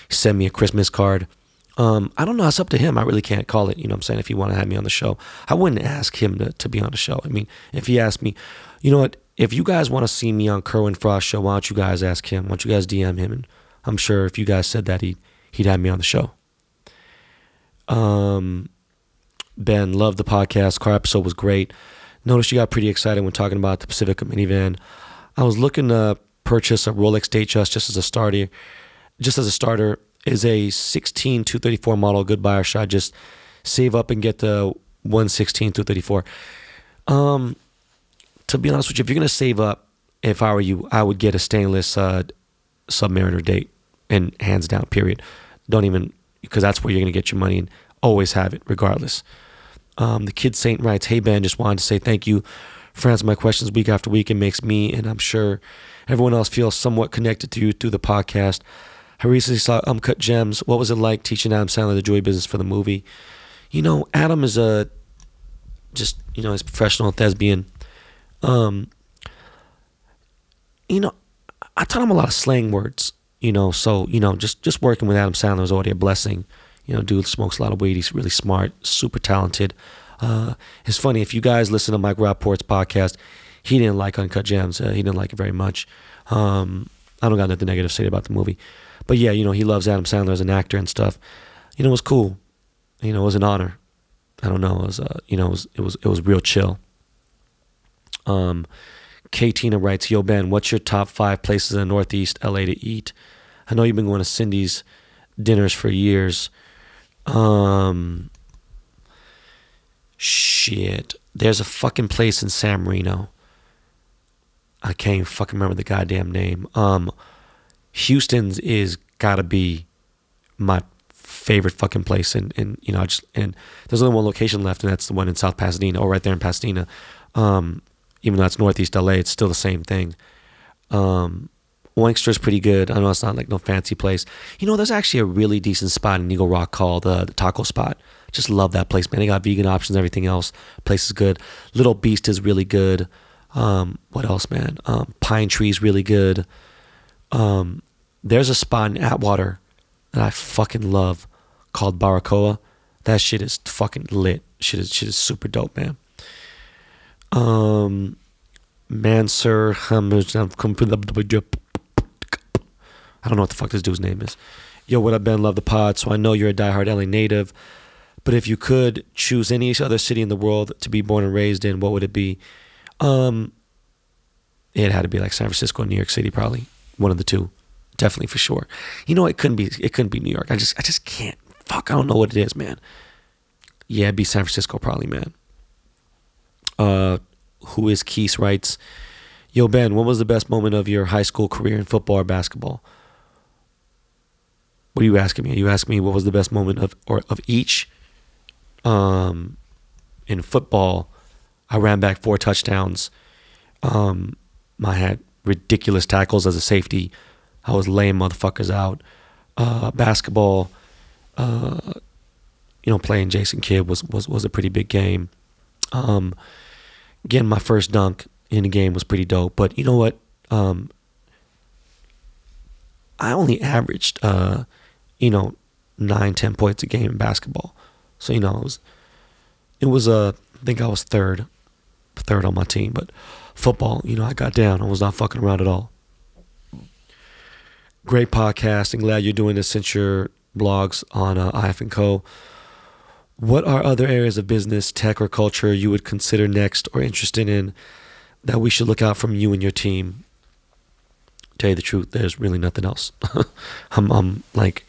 sent me a Christmas card." I don't know. It's up to him. I really can't call it. You know what I'm saying? If you want to have me on the show, I wouldn't ask him to be on the show. I mean, if he asked me, you know what? If you guys want to see me on Kerwin Frost show, why don't you guys ask him? Why don't you guys DM him? And I'm sure if you guys said that, he'd have me on the show. Ben, loved the podcast. Car episode was great. Noticed you got pretty excited when talking about the Pacifica minivan. I was looking to purchase a Rolex Datejust just as a starter. Is a 16-234 model good buy, or should I just save up and get the 116-234? To be honest with you, if you're going to save up, if I were you, I would get a stainless Submariner date, and hands down, period. Don't even, because that's where you're going to get your money and always have it regardless. The Kid Saint writes, "Hey Ben, just wanted to say thank you for answering my questions week after week. It makes me, and I'm sure everyone else, feels somewhat connected to you through the podcast. I recently saw Uncut Gems. What was it like teaching Adam Sandler the jewelry business for the movie?" You know, Adam is he's a professional thespian. I taught him a lot of slang words, so, just working with Adam Sandler was already a blessing. You know, dude smokes a lot of weed. He's really smart, super talented. It's funny, if you guys listen to Mike Rapport's podcast, he didn't like Uncut Gems. He didn't like it very much. I don't got nothing negative to say about the movie. But yeah, he loves Adam Sandler as an actor and stuff. It was cool. It was an honor. I don't know. It was, it was real chill. K. Tina writes, "Yo Ben, what's your top 5 places in Northeast LA to eat? I know you've been going to Cindy's dinners for years." Shit. There's a fucking place in San Marino. I can't even fucking remember the goddamn name. Houston's is gotta be my favorite fucking place, and there's only one location left, and that's the one in South Pasadena, or right there in Pasadena. Even though that's Northeast LA, it's still the same thing. Oinkster's pretty good. I know it's not like no fancy place. You know, there's actually a really decent spot in Eagle Rock called the Taco Spot. Just love that place, man. They got vegan options, everything else. Place is good. Little Beast is really good. What else, man? Pine Tree's really good. There's a spot in Atwater that I fucking love called Baracoa. That shit is fucking lit. Shit is super dope, man. Mansur, I don't know what the fuck this dude's name is. Yo, what up, Ben? Love the pod. So I know you're a diehard LA native, but if you could choose any other city in the world to be born and raised in, what would it be? It had to be like San Francisco, New York City, probably one of the two, definitely for sure. You know, it couldn't be New York. I just can't. Fuck, I don't know what it is, man. Yeah, it'd be San Francisco, probably, man. Who is Keese writes, yo, Ben, what was the best moment of your high school career in football or basketball? What are you asking me? Are you asking me what was the best moment of each? In football, I ran back 4 touchdowns. I had ridiculous tackles as a safety. I was laying motherfuckers out. Basketball, playing Jason Kidd was a pretty big game. Getting my first dunk in the game was pretty dope. But you know what? I only averaged, 9-10 points a game in basketball. So, it was I think I was third on my team. But football, I got down. I was not fucking around at all. Great podcast. I'm glad you're doing this since your blogs on IF & Co. What are other areas of business, tech, or culture you would consider next or interested in that we should look out from you and your team? Tell you the truth, there's really nothing else. I'm like,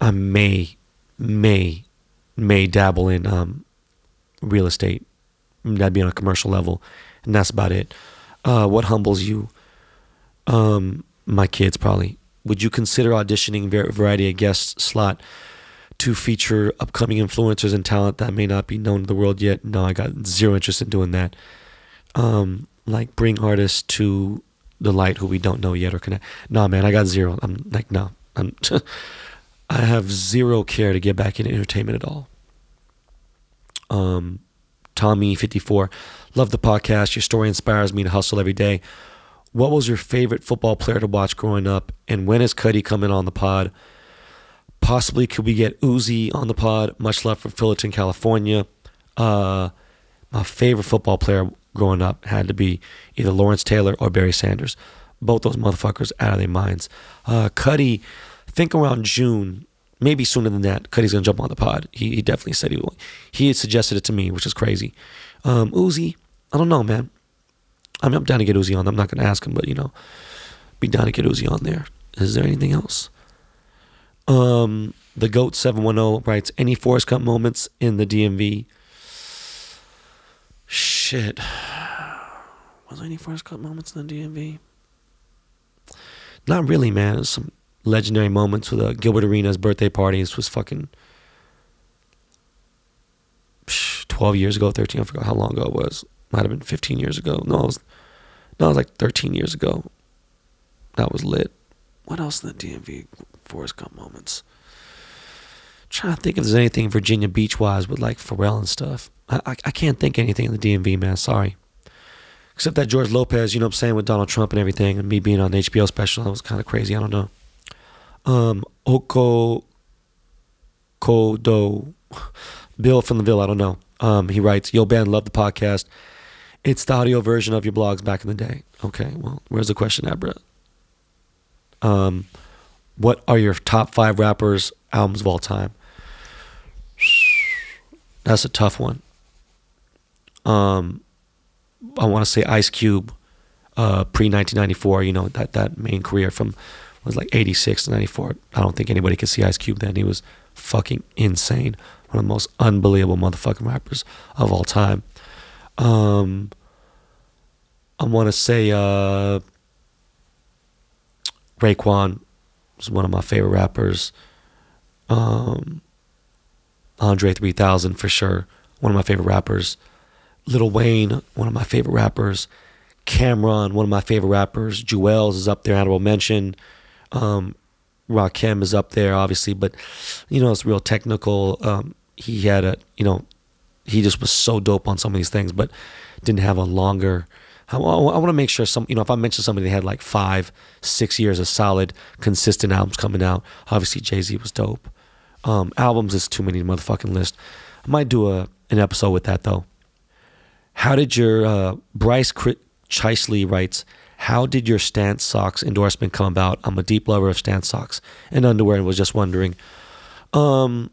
I may dabble in real estate. That'd be on a commercial level, and that's about it. What humbles you? My kids, probably. Would you consider auditioning variety of guest slot to feature upcoming influencers and talent that may not be known to the world yet? No, I got zero interest in doing that. Bring artists to the light who we don't know yet or connect. No, man, I got zero. I'm like, no. I have zero care to get back into entertainment at all. Tommy54, love the podcast. Your story inspires me to hustle every day. What was your favorite football player to watch growing up? And when is Cuddy coming on the pod? Possibly could we get Uzi on the pod? Much love from Fullerton, California. My favorite football player growing up had to be either Lawrence Taylor or Barry Sanders. Both those motherfuckers out of their minds. Cuddy, think around June, maybe sooner than that, Cuddy's going to jump on the pod. He definitely said he would. He had suggested it to me, which is crazy. Uzi, I don't know, man. I mean, I'm down to get Uzi on. I'm not going to ask him, but, be down to get Uzi on there. Is there anything else? The GOAT 710 writes, any Forrest Gump moments in the DMV? Shit. Was there any Forrest Gump moments in the DMV? Not really, man. There's some legendary moments with Gilbert Arenas' birthday party. This was fucking 12 years ago, 13. I forgot how long ago it was. Might have been 15 years ago. No, it was like 13 years ago. That was lit. What else in the DMV? Forrest Gump moments. I'm trying to think if there's anything Virginia Beach wise with like Pharrell and stuff. I can't think of anything in the DMV, man. Sorry. Except that George Lopez, with Donald Trump and everything, and me being on the HBO special, that was kind of crazy. I don't know. Oko Kodo Bill from the Ville, I don't know. He writes, yo, Ben, love the podcast. It's the audio version of your blogs back in the day. Okay, well, where's the question at, bro? What are your top 5 rappers' albums of all time? That's a tough one. I want to say Ice Cube, pre-1994, that main career was like 86 to 94. I don't think anybody could see Ice Cube then. He was fucking insane. One of the most unbelievable motherfucking rappers of all time. I want to say Raekwon. Was one of my favorite rappers. Andre 3000 for sure, one of my favorite rappers. Lil Wayne, one of my favorite rappers. Cameron, one of my favorite rappers. Jewels is up there, honorable mention. Rakim is up there, obviously, but you know, it's real technical. He had a, you know, he just was so dope on some of these things, but didn't have a longer. I want to make sure some, you know, if I mention somebody that had like 5-6 years of solid, consistent albums coming out. Obviously, Jay-Z was dope. Albums is too many to motherfucking list. I might do an episode with that though. How did your Bryce Chisley writes? How did your Stance Socks endorsement come about? I'm a deep lover of Stance Socks and underwear, and was just wondering. One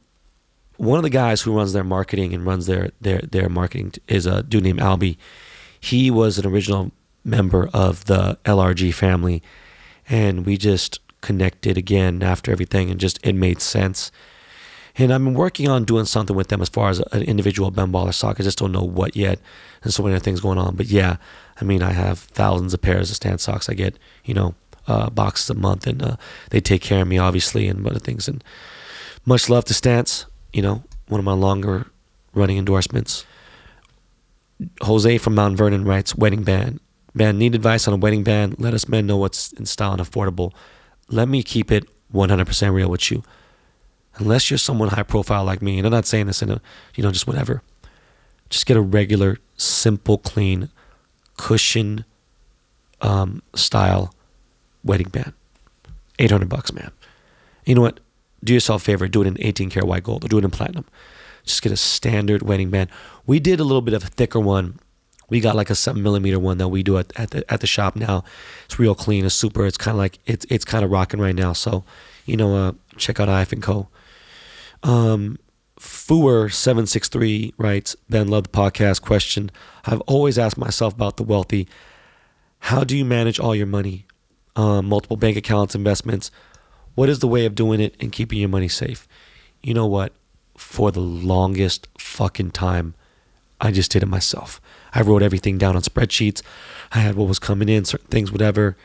of the guys who runs their marketing and runs their marketing is a dude named Albie. He was an original member of the LRG family, and we just connected again after everything, and just it made sense. And I've been working on doing something with them as far as an individual Ben Baller sock. I just don't know what yet. There's so many other things going on. But yeah, I mean, I have thousands of pairs of Stance socks. I get, you know, boxes a month, and they take care of me, obviously, and other things. And much love to Stance, you know, one of my longer running endorsements. Jose from Mount Vernon writes, wedding band. Man, need advice on a wedding band. Let us men know what's in style and affordable. Let me keep it 100% real with you. Unless you're someone high profile like me, and I'm not saying this in a, you know, just whatever. Just get a regular, simple, clean, cushion style wedding band. $800, man. You know what? Do yourself a favor. Do it in 18 karat white gold, or do it in platinum. Just get a standard wedding band. We did a little bit of a thicker one. We got like a 7mm one that we do at the shop now. It's real clean. It's super. It's kind of like it's kind of rocking right now. So, you know, check out IF & Co. Fooer763 writes, Ben, love the podcast. Question: I've always asked myself about the wealthy. How do you manage all your money? Multiple bank accounts, investments. What is the way of doing it and keeping your money safe? You know what? For the longest fucking time, I just did it myself. I wrote everything down on spreadsheets. I had what was coming in, certain things, whatever.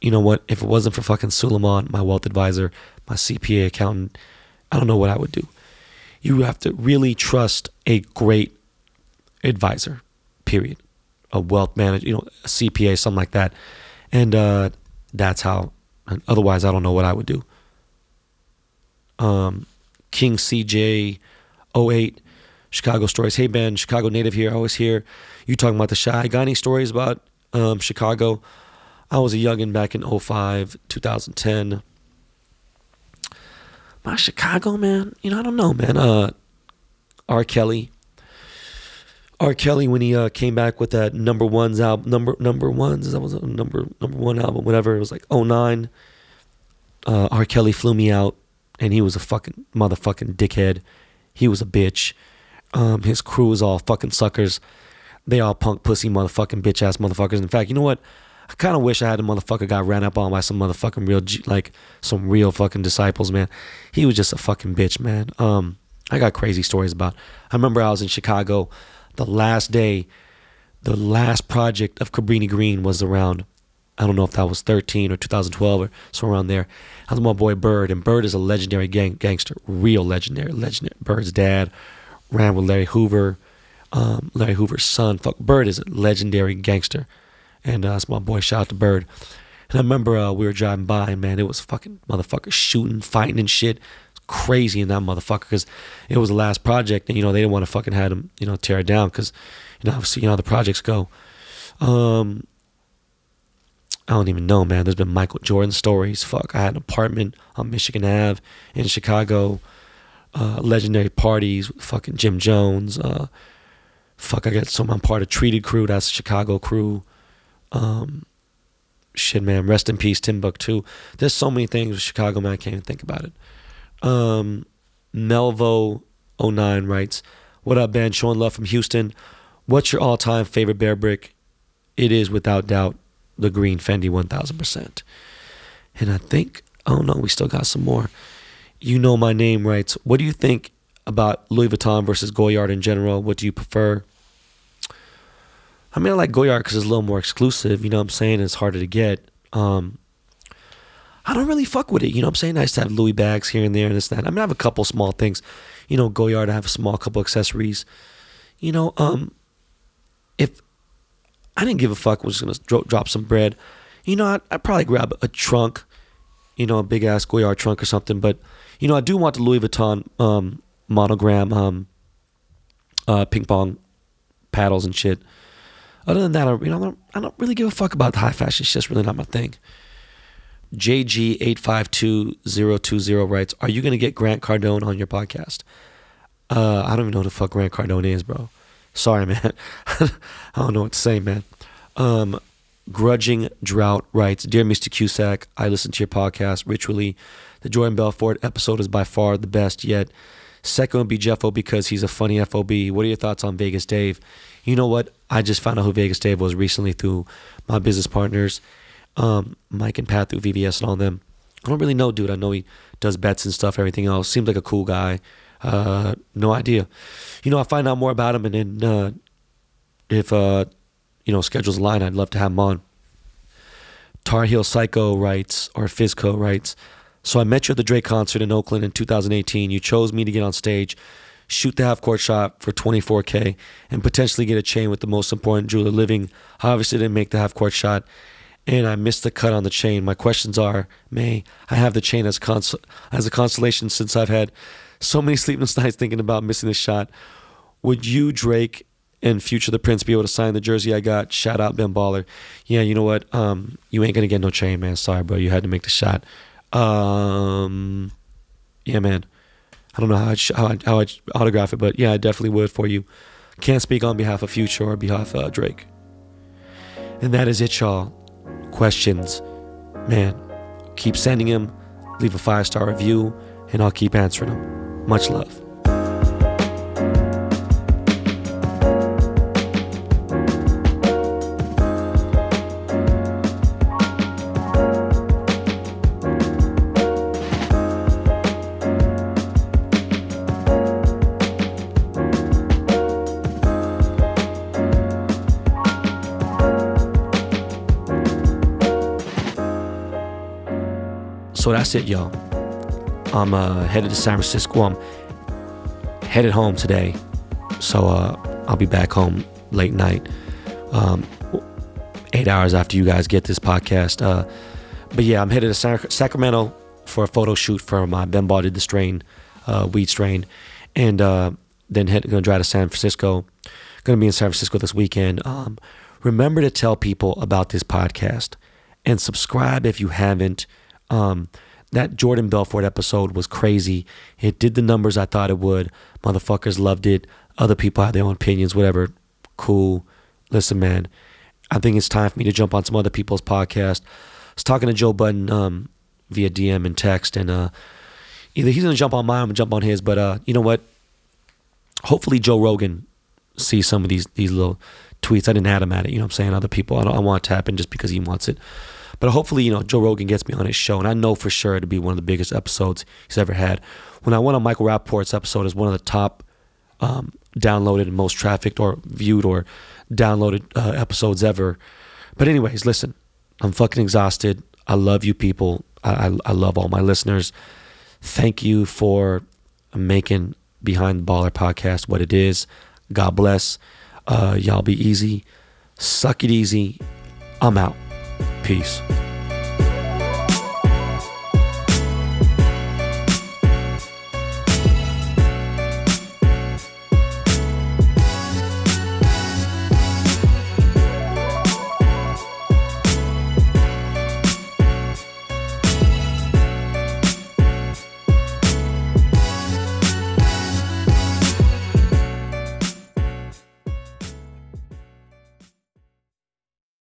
You know what? If it wasn't for fucking Suleiman, my wealth advisor, my CPA accountant, I don't know what I would do. You have to really trust a great advisor, period. A wealth manager, you know, a CPA, something like that. And that's how, otherwise I don't know what I would do. King CJ08, Chicago stories. Hey Ben, Chicago native here. I always hear you talking about the shy. Got any stories about Chicago? I was a youngin' back in 05, 2010. My Chicago, man, you know, I don't know, man. R. Kelly, when he came back with that number one album, whatever. It was like 09. R. Kelly flew me out. And he was a fucking motherfucking dickhead. He was a bitch. His crew was all fucking suckers. They all punk pussy motherfucking bitch ass motherfuckers. In fact, you know what? I kind of wish I had a motherfucker got ran up on by some motherfucking real, like some real fucking disciples, man. He was just a fucking bitch, man. I got crazy stories about. I remember I was in Chicago the last day. The last project of Cabrini Green was around, I don't know if that was 13 or 2012 or somewhere around there. I was with my boy Bird, and Bird is a legendary gangster, real legendary. Bird's dad ran with Larry Hoover, Larry Hoover's son. Fuck, Bird is a legendary gangster, and that's my boy. Shout out to Bird. And I remember we were driving by, and man, it was fucking motherfuckers shooting, fighting, and shit. It was crazy in that motherfucker because it was the last project, and you know they didn't want to fucking have him, you know, tear it down because you know obviously you know how the projects go. I don't even know, man. There's been Michael Jordan stories. Fuck, I had an apartment on Michigan Ave in Chicago. Legendary parties with fucking Jim Jones. Fuck, I got some. I'm part of Treated Crew. That's Chicago crew. Shit, man. Rest in peace, Timbuktu. There's so many things with Chicago, man. I can't even think about it. Melvo09 writes, "What up, Ben? Showing love from Houston. What's your all-time favorite Bear Brick? It is without doubt the green Fendi 1000%. And I think, oh no, we still got some more. You know my name writes, what do you think about Louis Vuitton versus Goyard in general? What do you prefer? I mean, I like Goyard because it's a little more exclusive, you know what I'm saying? It's harder to get. I don't really fuck with it, you know what I'm saying? I used to have Louis bags here and there and this and that. I mean, I have a couple small things. You know, Goyard, I have a small couple accessories. You know, if I didn't give a fuck. I was just going to drop some bread. You know, I'd probably grab a trunk, you know, a big-ass Goyard trunk or something. But, you know, I do want the Louis Vuitton monogram ping-pong paddles and shit. Other than that, I don't really give a fuck about the high fashion. It's just really not my thing. JG852020 writes, are you going to get Grant Cardone on your podcast? I don't even know who the fuck Grant Cardone is, bro. Sorry, man. I don't know what to say, man. Grudging Drought writes, Dear Mr. Cusack, I listen to your podcast ritually. The Jordan Belfort episode is by far the best yet. Second would be Jeffo because he's a funny FOB. What are your thoughts on Vegas Dave? You know what? I just found out who Vegas Dave was recently through my business partners, Mike and Pat through VVS and all them. I don't really know, dude. I know he does bets and stuff, everything else. Seems like a cool guy. No idea. You know, I find out more about him, and then if you know, schedules align, I'd love to have him on. Tar Heel Psycho writes, or Fizco writes, so I met you at the Drake concert in Oakland in 2018. You chose me to get on stage, shoot the half-court shot for $24K, and potentially get a chain with the most important jeweler living. I obviously didn't make the half-court shot, and I missed the cut on the chain. My questions are, May, I have the chain as a consolation since I've had so many sleepless nights thinking about missing this shot. Would you, Drake, and Future the Prince be able to sign the jersey I got? Shout out Ben Baller. Yeah, you know what? You ain't gonna get no chain, man. Sorry, bro. You had to make the shot. Yeah, man. I don't know how I'd autograph it, but yeah, I definitely would for you. Can't speak on behalf of Future or behalf of Drake. And that is it, y'all. Questions, man. Keep sending them. Leave a 5-star review, and I'll keep answering them. Much love. So that's it, y'all. I'm headed to San Francisco. I'm headed home today, so I'll be back home late night, 8 hours after you guys get this podcast. But yeah, I'm headed to Sacramento for a photo shoot for my Ben Baller the strain, weed strain, and then gonna drive to San Francisco. Gonna be in San Francisco this weekend. Remember to tell people about this podcast and subscribe if you haven't. That Jordan Belfort episode was crazy. It did the numbers I thought it would. Motherfuckers loved it. Other people had their own opinions, whatever. Cool. Listen, man, I think it's time for me to jump on some other people's podcast. I was talking to Joe Budden via DM and text, and either he's going to jump on mine or I'm going to jump on his, but you know what? Hopefully Joe Rogan sees some of these little tweets. I didn't add him at it, you know what I'm saying? Other people. I want it to happen just because he wants it. But hopefully, you know, Joe Rogan gets me on his show, and I know for sure it'll be one of the biggest episodes he's ever had. When I went on Michael Rapport's episode, is one of the top downloaded and most trafficked or viewed or downloaded episodes ever. But anyways, listen, I'm fucking exhausted. I love you people. I love all my listeners. Thank you for making Behind the Baller Podcast what it is. God bless. Y'all be easy. Suck it easy. I'm out. Peace.